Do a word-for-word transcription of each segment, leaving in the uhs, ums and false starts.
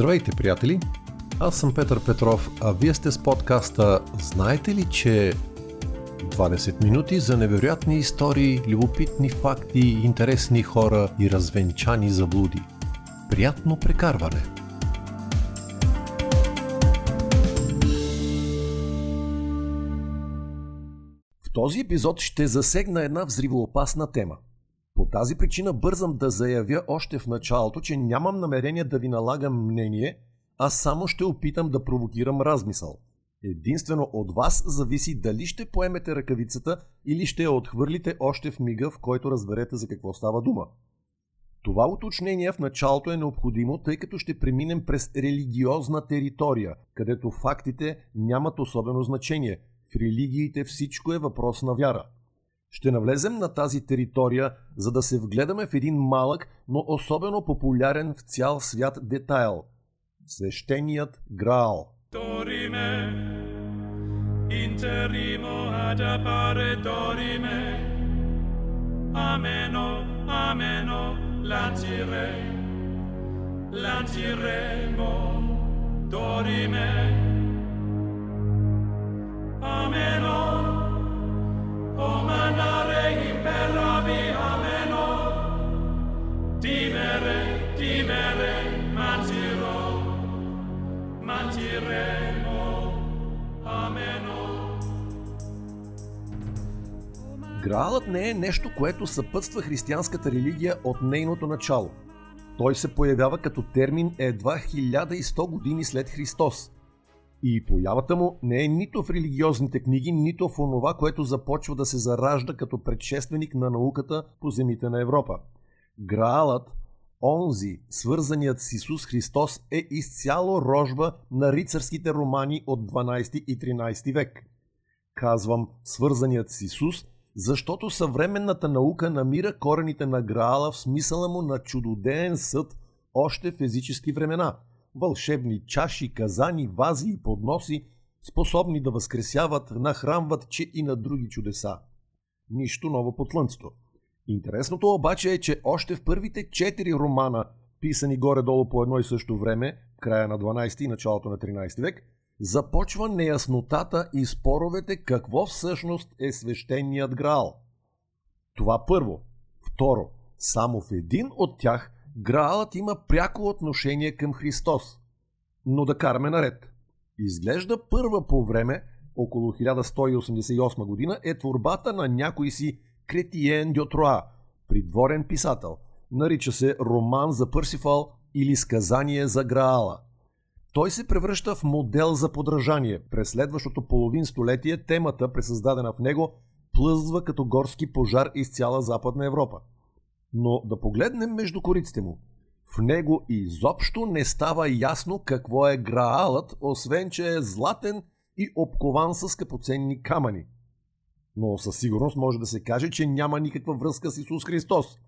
Здравейте, приятели! Аз съм Петър Петров, а вие сте с подкаста "Знаете ли, че?" двадесет минути за невероятни истории, любопитни факти, интересни хора и развенчани заблуди. Приятно прекарване! В този епизод ще засегна една взривоопасна тема. По тази причина бързам да заявя още в началото, че нямам намерение да ви налагам мнение, а само ще опитам да провокирам размисъл. Единствено от вас зависи дали ще поемете ръкавицата или ще я отхвърлите още в мига, в който разберете за какво става дума. Това уточнение в началото е необходимо, тъй като ще преминем през религиозна територия, където фактите нямат особено значение. В религиите всичко е въпрос на вяра. Ще навлезем на тази територия, за да се вгледаме в един малък, но особено популярен в цял свят детайл – свещеният граал. O manare imperavi ameno, timere, timere, mantiro, mantiremo, ameno. Граалът не е нещо, което съпътства християнската религия от нейното начало. Той се появява като термин едва хиляда и сто години след Христос. И появата му не е нито в религиозните книги, нито в онова, което започва да се заражда като предшественик на науката по земите на Европа. Граалът, онзи, свързаният с Исус Христос, е изцяло рожба на рицарските романи от дванадесети и тринадесети век. Казвам свързаният с Исус, защото съвременната наука намира корените на Граала в смисъла му на чудодеен съд още в езически времена. Вълшебни чаши, казани, вази и подноси, способни да възкресяват, нахранват, че и на други чудеса. Нищо ново под слънцето. Интересното обаче е, че още в първите четири романа, писани горе-долу по едно и също време, края на дванадесети и началото на тринадесети век, започва неяснотата и споровете какво всъщност е свещеният граал. Това първо. Второ, само в един от тях Граалът има пряко отношение към Христос. Но да караме наред. Изглежда първа по време, около хиляда сто осемдесет и осма година, е творбата на някой си Кретиен дьо Троа, придворен писател. Нарича се роман за Пърсифал или сказание за Граала. Той се превръща в модел за подражание. През следващото половин столетие темата, пресъздадена в него, плъзва като горски пожар из цяла Западна Европа. Но да погледнем между кориците му. В него изобщо не става ясно какво е Граалът, освен че е златен и обкован с скъпоценни камъни. Но със сигурност може да се каже, че няма никаква връзка с Исус Христос.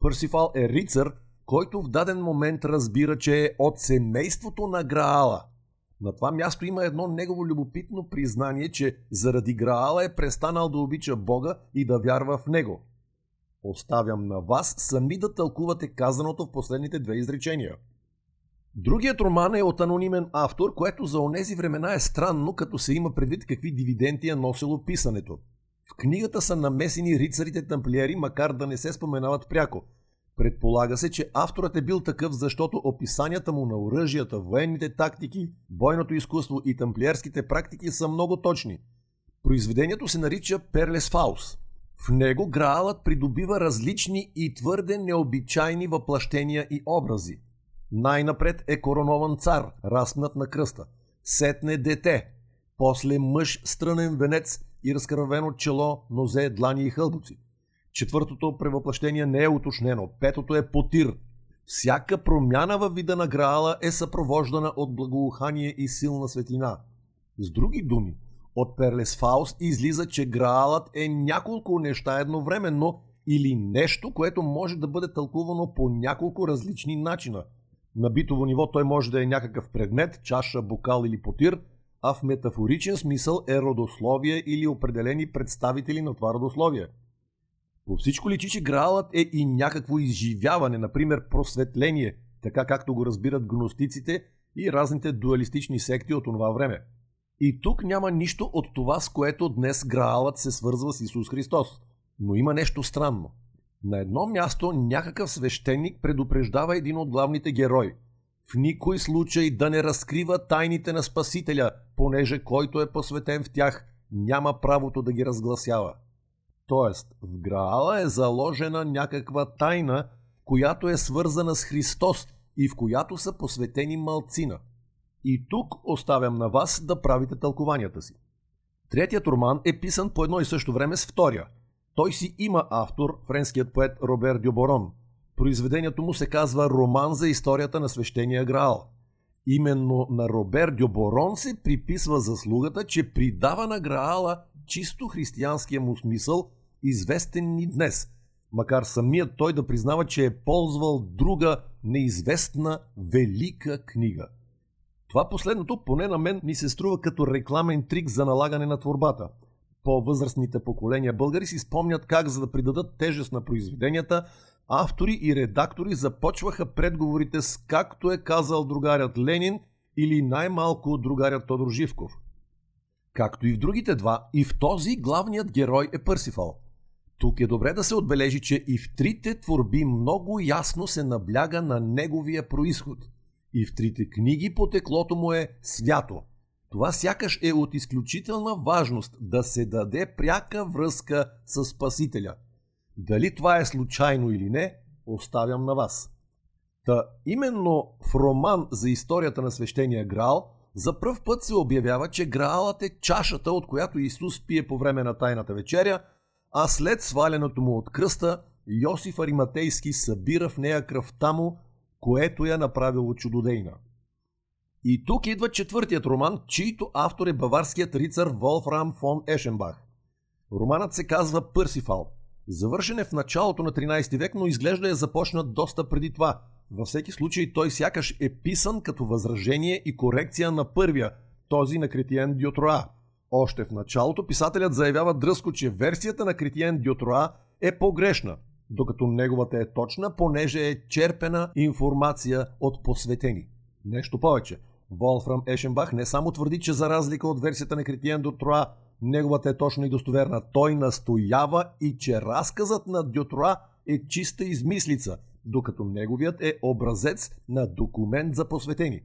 Пърсифал е рицар, който в даден момент разбира, че е от семейството на Граала. На това място има едно негово любопитно признание, че заради Граала е престанал да обича Бога и да вярва в него. Оставям на вас сами да тълкувате казаното в последните две изречения. Другият роман е от анонимен автор, което за онези времена е странно, като се има предвид какви дивиденти е носило писането. В книгата са намесени рицарите тамплиери, макар да не се споменават пряко. Предполага се, че авторът е бил такъв, защото описанията му на оръжията, военните тактики, бойното изкуство и тамплиерските практики са много точни. Произведението се нарича Перлес Фаус. В него Граалът придобива различни и твърде необичайни въплащения и образи. Най-напред е коронован цар, разпнат на кръста, сетне дете, после мъж с трънен венец и разкървено чело, нозе, длани и хълбоци. Четвъртото превъплащение не е уточнено, петото е потир. Всяка промяна във вида на Граала е съпровождана от благоухание и силна светлина. С други думи, от Перлес Фаус излиза, че Граалът е няколко неща едновременно или нещо, което може да бъде тълкувано по няколко различни начина. На битово ниво той може да е някакъв предмет, чаша, бокал или потир, а в метафоричен смисъл е родословие или определени представители на това родословие. По всичко личи, че Граалът е и някакво изживяване, например просветление, така както го разбират гностиците и разните дуалистични секти от онова време. И тук няма нищо от това, с което днес Граалът се свързва с Исус Христос. Но има нещо странно. На едно място някакъв свещеник предупреждава един от главните герои. В никой случай да не разкрива тайните на Спасителя, понеже който е посветен в тях, няма правото да ги разгласява. Тоест, в Граала е заложена някаква тайна, която е свързана с Христос и в която са посветени малцина. И тук оставям на вас да правите тълкованията си. Третият роман е писан по едно и също време с втория. Той си има автор, френският поет Робер Дюборон. Произведението му се казва «Роман за историята на свещения Граал». Именно на Робер Дюборон се приписва заслугата, че придава на Граала чисто християнския му смисъл, известен ни днес, макар самият той да признава, че е ползвал друга неизвестна велика книга. Това последното поне на мен ми се струва като рекламен трик за налагане на творбата. По-възрастните поколения българи си спомнят как, за да придадат тежест на произведенията, автори и редактори започваха предговорите с «както е казал другарят Ленин» или най-малко другарят Тодор Живков. Както и в другите два, и в този главният герой е Пърсифал. Тук е добре да се отбележи, че и в трите творби много ясно се набляга на неговия произход. И в трите книги потеклото му е свято. Това сякаш е от изключителна важност да се даде пряка връзка с Спасителя. Дали това е случайно или не, оставям на вас. Та именно в роман за историята на свещения Граал за пръв път се обявява, че Граалът е чашата, от която Исус пие по време на Тайната вечеря, а след свалянето му от кръста, Йосиф Ариматейски събира в нея кръвта му, което я направило чудодейна. И тук идва четвъртият роман, чийто автор е баварският рицар Волфрам фон Ешенбах. Романът се казва «Пърсифал». Завършен е в началото на тринайсети век, но изглежда е започнат доста преди това. Във всеки случай той сякаш е писан като възражение и корекция на първия, този на Кретиен дьо Троа. Още в началото писателят заявява дръзко, че версията на Кретиен дьо Троа е погрешна, докато неговата е точна, понеже е черпена информация от посветени. Нещо повече. Волфрам Ешенбах не само твърди, че за разлика от версията на Кретиен дьо Троа, неговата е точно и достоверна. Той настоява и че разказът на дьо Троа е чиста измислица, докато неговият е образец на документ за посветени.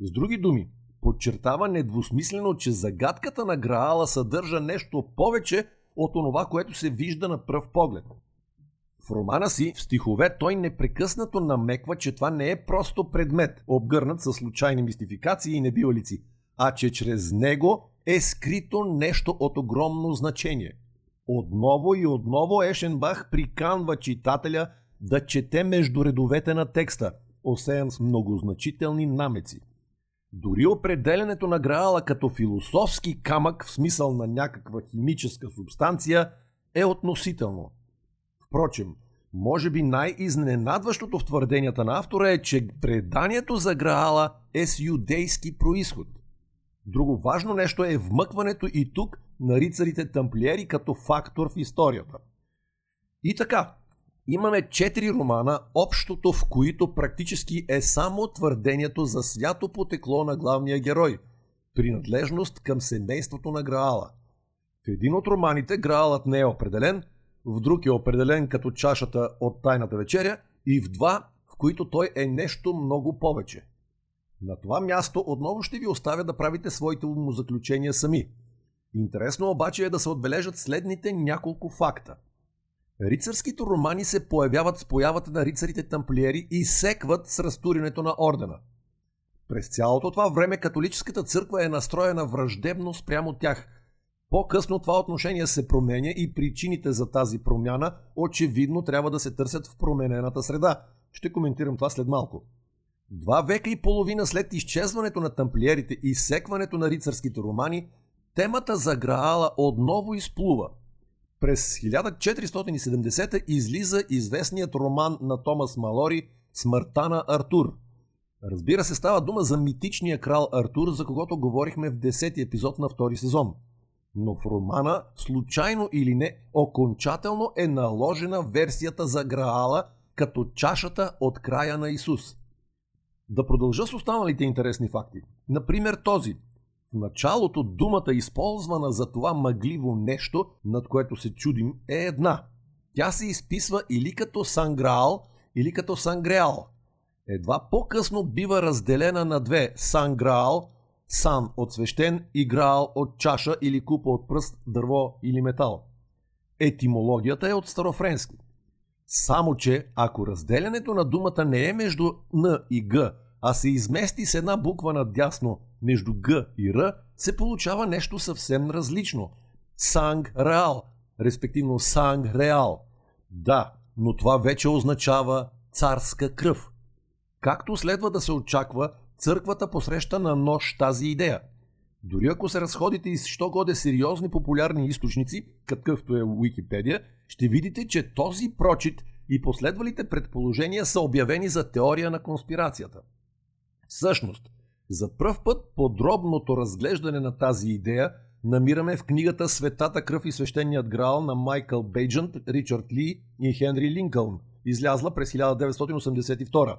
С други думи, подчертава недвусмислено, че загадката на Граала съдържа нещо повече от онова, което се вижда на пръв поглед. В романа си, в стихове, той непрекъснато намеква, че това не е просто предмет, обгърнат със случайни мистификации и небивалици, а че чрез него е скрито нещо от огромно значение. Отново и отново Ешенбах приканва читателя да чете между редовете на текста, осеян с многозначителни намеци. Дори определенето на Граала като философски камък в смисъл на някаква химическа субстанция е относително. Впрочем, може би най-изненадващото в твърденията на автора е, че преданието за Граала е с юдейски происход. Друго важно нещо е вмъкването и тук на рицарите тамплиери като фактор в историята. И така, имаме четири романа, общото в които практически е само твърдението за свято потекло на главния герой, принадлежност към семейството на Граала. В един от романите Граалът не е определен, в друг е определен като чашата от Тайната вечеря и в два, в които той е нещо много повече. На това място отново ще ви оставя да правите своите умозаключения сами. Интересно обаче е да се отбележат следните няколко факта. Рицарските романи се появяват с появата на рицарите тамплиери и секват с разтурянето на ордена. През цялото това време католическата църква е настроена враждебно спрямо тях. По-късно това отношение се променя и причините за тази промяна очевидно трябва да се търсят в променената среда. Ще коментирам това след малко. Два века и половина след изчезването на тамплиерите и секването на рицарските романи, темата за Граала отново изплува. През хиляда четиристотин и седемдесета излиза известният роман на Томас Малори «Смъртта на Артур». Разбира се, става дума за митичния крал Артур, за когото говорихме в десети епизод на втори сезон. Но в романа, случайно или не, окончателно е наложена версията за Граала като чашата от края на Исус. Да продължа с останалите интересни факти. Например този. В началото думата, използвана за това мъгливо нещо, над което се чудим, е една. Тя се изписва или като санграал, или като сангреал. Едва по-късно бива разделена на две. Санграал, сан от свещен и граал от чаша или купа от пръст, дърво или метал. Етимологията е от старофренски. Само че, ако разделянето на думата не е между Н и Г, а се измести с една буква надясно между Г и Р, се получава нещо съвсем различно. Сангреал, респективно сангреал. Да, но това вече означава царска кръв. Както следва да се очаква, църквата посреща на нож тази идея. Дори ако се разходите и що годе сериозни популярни източници, какъвто е Уикипедия, ще видите, че този прочит и последвалите предположения са обявени за теория на конспирацията. Всъщност, за пръв път подробното разглеждане на тази идея намираме в книгата «Светата кръв и свещеният граал» на Майкъл Бейджант, Ричард Ли и Хенри Линкълн, излязла през хиляда деветстотин осемдесет и втора.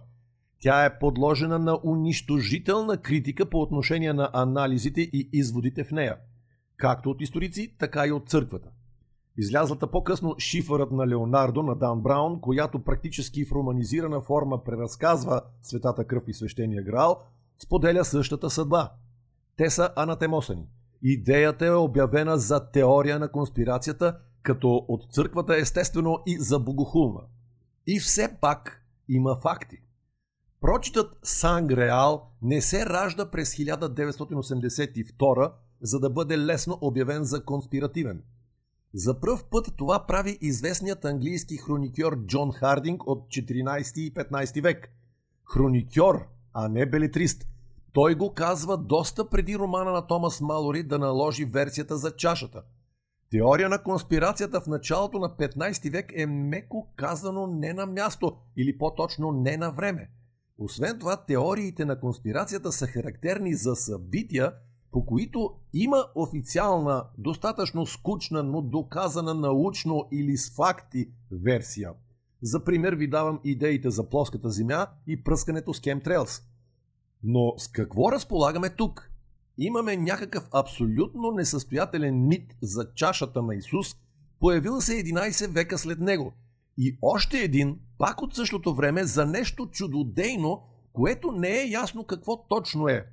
Тя е подложена на унищожителна критика по отношение на анализите и изводите в нея, както от историци, така и от църквата. Излязлата по-късно «Шифърът на Леонардо» на Дан Браун, която практически в романизирана форма преразказва «Светата кръв и свещения граал», споделя същата съдба. Те са анатемосани. Идеята е обявена за теория на конспирацията, като от църквата естествено и за богохулна. И все пак има факти. Прочитът Сангреал не се ражда през хиляда деветстотин осемдесет и втора, за да бъде лесно обявен за конспиративен. За пръв път това прави известният английски хроникьор Джон Хардинг от четиринадесети и петнадесети век. Хроникьор, а не белетрист. Той го казва доста преди романа на Томас Малори да наложи версията за чашата. Теория на конспирацията в началото на петнадесети век е меко казано не на място, или по-точно не на време. Освен това, теориите на конспирацията са характерни за събития, по които има официална, достатъчно скучна, но доказана научно или с факти версия. За пример ви давам идеите за плоската земя и пръскането с кемтрейлс. Но с какво разполагаме тук? Имаме някакъв абсолютно несъстоятелен мит за чашата на Исус, появил се единадесет века след него. И още един, пак от същото време, за нещо чудодейно, което не е ясно какво точно е.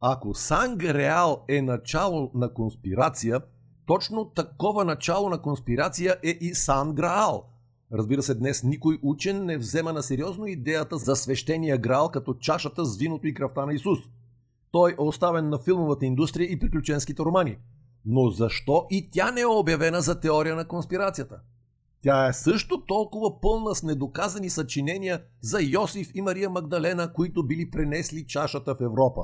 Ако Сангреал е начало на конспирация, точно такова начало на конспирация е и Санграал. Разбира се, днес никой учен не взема на сериозно идеята за свещения граал като чашата с виното и кръвта на Исус. Той е оставен на филмовата индустрия и приключенските романи. Но защо и тя не е обявена за теория на конспирацията? Тя е също толкова пълна с недоказани съчинения за Йосиф и Мария Магдалена, които били пренесли чашата в Европа.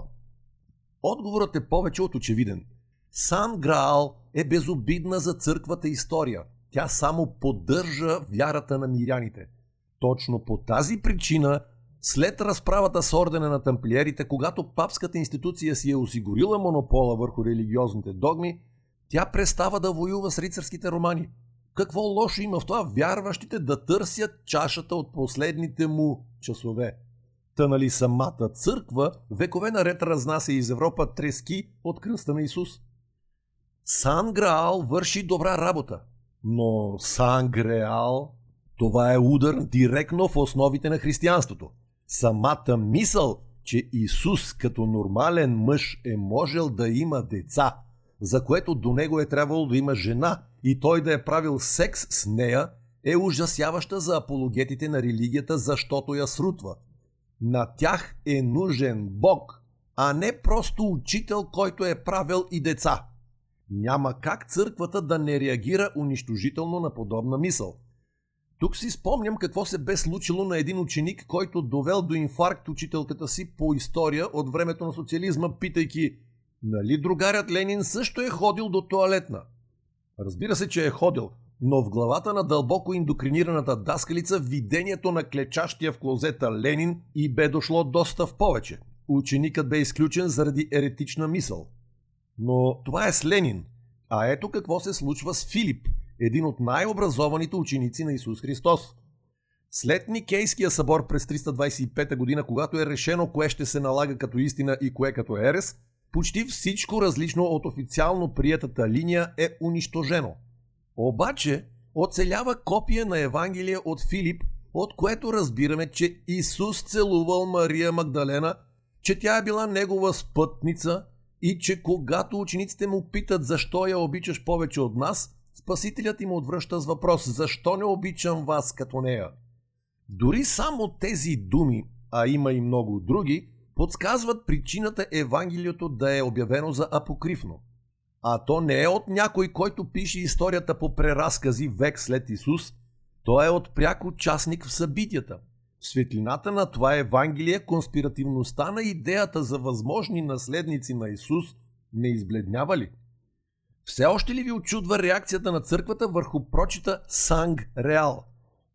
Отговорът е повече от очевиден. Санграал е безобидна за църквата история. Тя само поддържа вярата на миряните. Точно по тази причина, след разправата с ордена на тамплиерите, когато папската институция си е осигурила монопола върху религиозните догми, тя престава да воюва с рицарските романи. Какво лошо има в това вярващите да търсят чашата от последните му часове? Та нали самата църква векове наред разнася из Европа трески от кръста на Исус? Санграал върши добра работа, но Сангреал, това е удар директно в основите на християнството. Самата мисъл, че Исус като нормален мъж е можел да има деца, за което до него е трябвало да има жена и той да е правил секс с нея, е ужасяваща за апологетите на религията, защото я срутва. На тях е нужен Бог, а не просто учител, който е правил и деца. Няма как църквата да не реагира унищожително на подобна мисъл. Тук си спомням какво се бе случило на един ученик, който довел до инфаркт учителката си по история от времето на социализма, питайки: нали другарят Ленин също е ходил до тоалетна? Разбира се, че е ходил, но в главата на дълбоко индокринираната даскалица видението на клечащия в клозета Ленин и бе дошло доста в повече. Ученикът бе изключен заради еретична мисъл. Но това е с Ленин. А ето какво се случва с Филип, един от най-образованите ученици на Исус Христос. След Никейския събор през триста двадесет и пета година, когато е решено кое ще се налага като истина и кое като ерес, почти всичко различно от официално приетата линия е унищожено. Обаче оцелява копие на Евангелие от Филип, от което разбираме, че Исус целувал Мария Магдалена, че тя е била негова спътница и че когато учениците му питат защо я обичаш повече от нас, Спасителят им отвръща с въпрос: защо не обичам вас като нея? Дори само тези думи, а има и много други, подсказват причината Евангелието да е обявено за апокривно. А то не е от някой, който пише историята по преразкази век след Исус, той е от пряк участник в събитията. В светлината на това Евангелие конспиративността на идеята за възможни наследници на Исус не избледнява ли? Все още ли ви очудва реакцията на църквата върху прочита «Санг Реал»?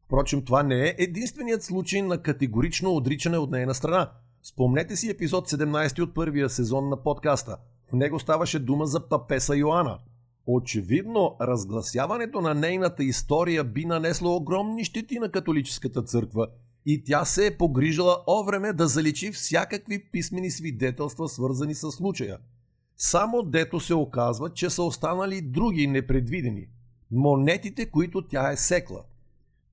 Впрочем, това не е единственият случай на категорично отричане от нейна страна. Спомнете си епизод седемнадесети от първия сезон на подкаста. В него ставаше дума за папеса Йоанна. Очевидно, разгласяването на нейната история би нанесло огромни щети на католическата църква и тя се е погрижала овреме да заличи всякакви писмени свидетелства, свързани с случая. Само дето се оказва, че са останали други непредвидени – монетите, които тя е секла.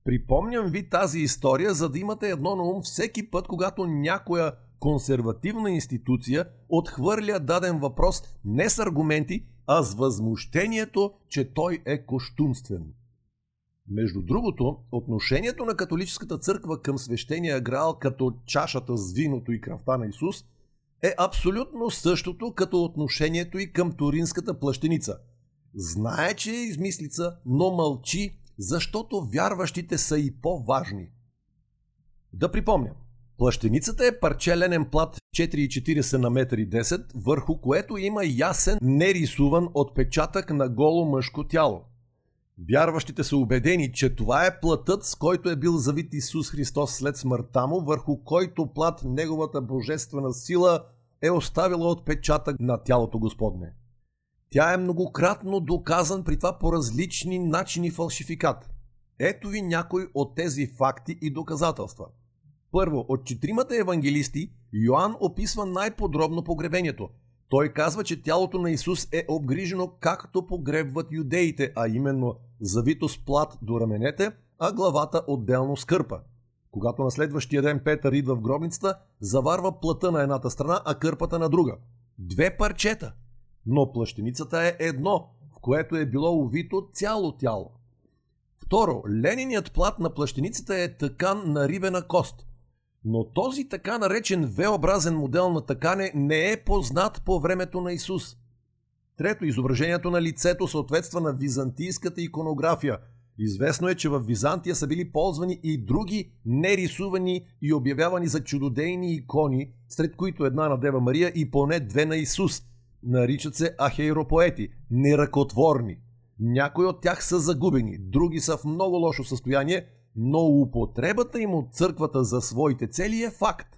Припомням ви тази история, за да имате едно на ум всеки път, когато някоя консервативна институция отхвърля даден въпрос не с аргументи, а с възмущението, че той е кощунствен. Между другото, отношението на католическата църква към свещения граал като чашата с виното и кръвта на Исус е абсолютно същото като отношението и към Туринската плащеница. Знае, че е измислица, но мълчи, защото вярващите са и по-важни. Да припомням, плащеницата е парче ленен плат четири цяло и четиридесет на едно цяло десет метра, върху което има ясен нерисуван отпечатък на голо мъжко тяло. Вярващите са убедени, че това е платът, с който е бил завит Исус Христос след смъртта му, върху който плат неговата божествена сила е оставила отпечатък на тялото Господне. Тя е многократно доказан, при това по различни начини фалшификат. Ето ви някой от тези факти и доказателства. Първо, от четиримата евангелисти Йоан описва най-подробно погребението. Той казва, че тялото на Исус е обгрижено както погребват юдеите, а именно завито с плат до раменете, а главата отделно с кърпа. Когато на следващия ден Петър идва в гробницата, заварва плата на едната страна, а кърпата на друга. Две парчета, но плащеницата е едно, в което е било увито цяло тяло. Второ, лененият плат на плащеницата е тъкан на рибена кост. Но този така наречен V-образен модел на тъкане не е познат по времето на Исус. Трето, изображението на лицето съответства на византийската иконография. Известно е, че в Византия са били ползвани и други нерисувани и обявявани за чудодейни икони, сред които една на Дева Мария и поне две на Исус. Наричат се ахейропоети, неръкотворни. Някои от тях са загубени, други са в много лошо състояние, но употребата им от църквата за своите цели е факт.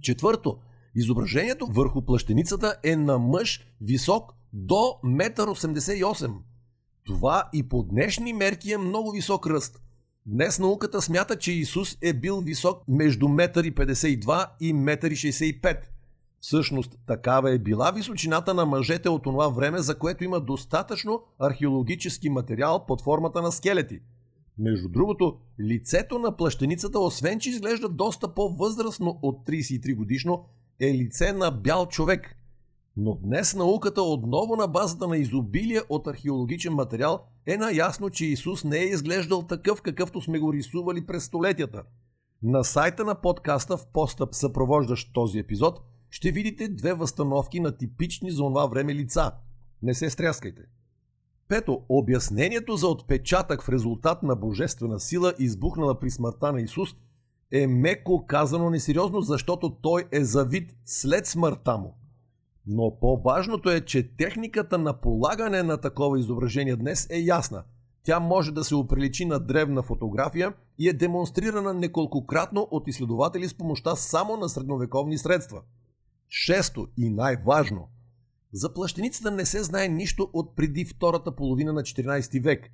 Четвърто, изображението върху плащеницата е на мъж висок до едно цяло осемдесет и осем метра. Това и по днешни мерки е много висок ръст. Днес науката смята, че Исус е бил висок между едно цяло петдесет и два метра и едно цяло шестдесет и пет метра. Всъщност такава е била височината на мъжете от това време, за което има достатъчно археологически материал под формата на скелети. Между другото, лицето на плащеницата, освен че изглежда доста по-възрастно от тридесет и три годишно, е лице на бял човек. Но днес науката отново на базата на изобилие от археологичен материал е наясно, че Исус не е изглеждал такъв, какъвто сме го рисували през столетията. На сайта на подкаста в постъп, съпровождащ този епизод, ще видите две възстановки на типични за това време лица. Не се стряскайте. Пето, обяснението за отпечатък в резултат на божествена сила, избухнала при смъртта на Исус, е меко казано несериозно, защото той е завит след смъртта му. Но по-важното е, че техниката на полагане на такова изображение днес е ясна. Тя може да се оприличи на древна фотография и е демонстрирана неколкократно от изследователи с помощта само на средновековни средства. Шесто и най-важно. За плащеницата не се знае нищо от преди втората половина на четиринадесети век,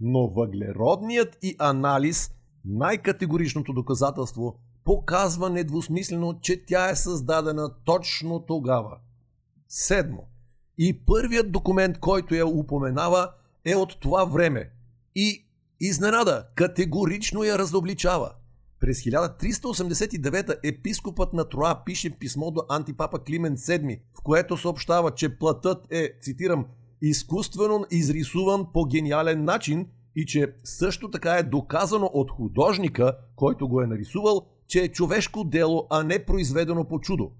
но въглеродният и анализ най-категоричното доказателство показва недвусмислено, че тя е създадена точно тогава. Седмо. И първият документ, който я упоменава, е от това време и изненада категорично я разобличава. През хиляда триста осемдесет и девета епископът на Троа пише писмо до антипапа Климент седми, в което съобщава, че платът е, цитирам, изкуствено изрисуван по гениален начин и че също така е доказано от художника, който го е нарисувал, че е човешко дело, а не произведено по чудо.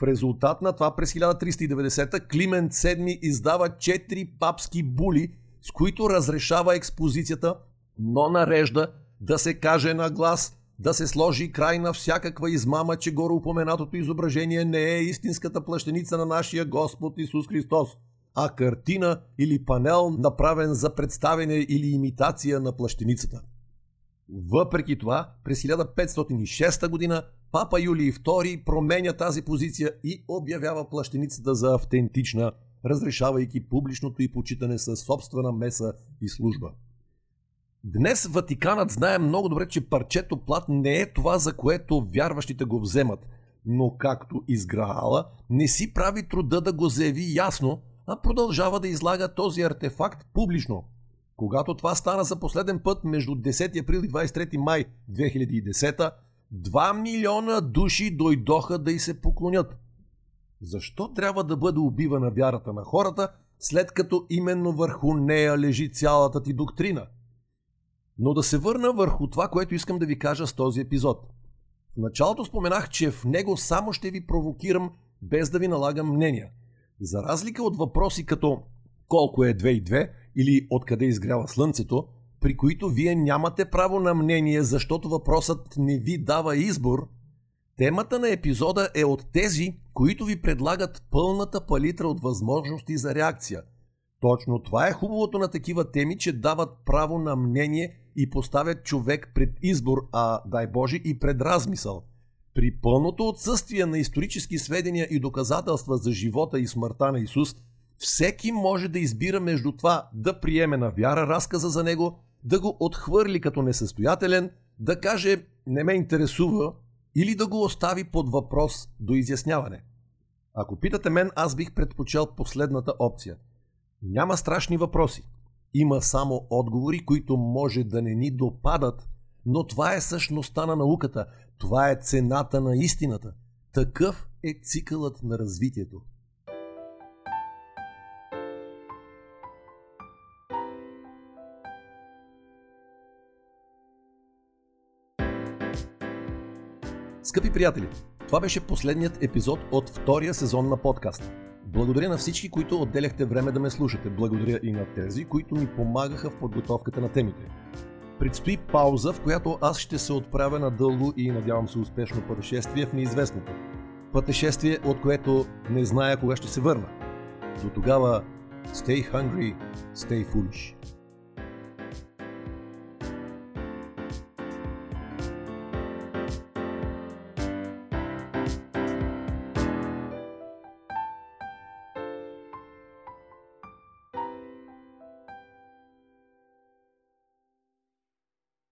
В резултат на това през хиляда триста и деветдесета Климент седми издава четири папски були, с които разрешава експозицията, но нарежда да се каже на глас, да се сложи край на всякаква измама, че гореупоменатото изображение не е истинската плащеница на нашия Господ Исус Христос, а картина или панел, направен за представяне или имитация на плащеницата. Въпреки това, през хиляда петстотин и шеста година папа Юлий втори променя тази позиция и обявява плащеницата за автентична, разрешавайки публичното й почитане със собствена меса и служба. Днес Ватиканът знае много добре, че парчето плат не е това, за което вярващите го вземат, но както из Граала, не си прави труда да го заяви ясно, а продължава да излага този артефакт публично. Когато това стана за последен път между десети април и двадесет и трети май две хиляди и десета, два милиона души дойдоха да й се поклонят. Защо трябва да бъде убивана вярата на хората, след като именно върху нея лежи цялата ти доктрина? Но да се върна върху това, което искам да ви кажа с този епизод. В началото споменах, че в него само ще ви провокирам, без да ви налагам мнения. За разлика от въпроси като «Колко е две и две?» или «Откъде изгрява слънцето?», при които вие нямате право на мнение, защото въпросът не ви дава избор, темата на епизода е от тези, които ви предлагат пълната палитра от възможности за реакция. Точно това е хубавото на такива теми, че дават право на мнение и поставят човек пред избор, а дай Боже и пред размисъл. При пълното отсъствие на исторически сведения и доказателства за живота и смъртта на Исус, всеки може да избира между това да приеме на вяра разказа за него, да го отхвърли като несъстоятелен, да каже «не ме интересува» или да го остави под въпрос до изясняване. Ако питате мен, аз бих предпочел последната опция. Няма страшни въпроси. Има само отговори, които може да не ни допадат, но това е същността на науката. Това е цената на истината. Такъв е цикълът на развитието. Скъпи приятели, това беше последният епизод от втория сезон на подкаста. Благодаря на всички, които отделяхте време да ме слушате. Благодаря и на тези, които ми помагаха в подготовката на темите. Предстои пауза, в която аз ще се отправя на дълго и надявам се успешно пътешествие в неизвестното. Пътешествие, от което не зная кога ще се върна. До тогава, stay hungry, stay foolish.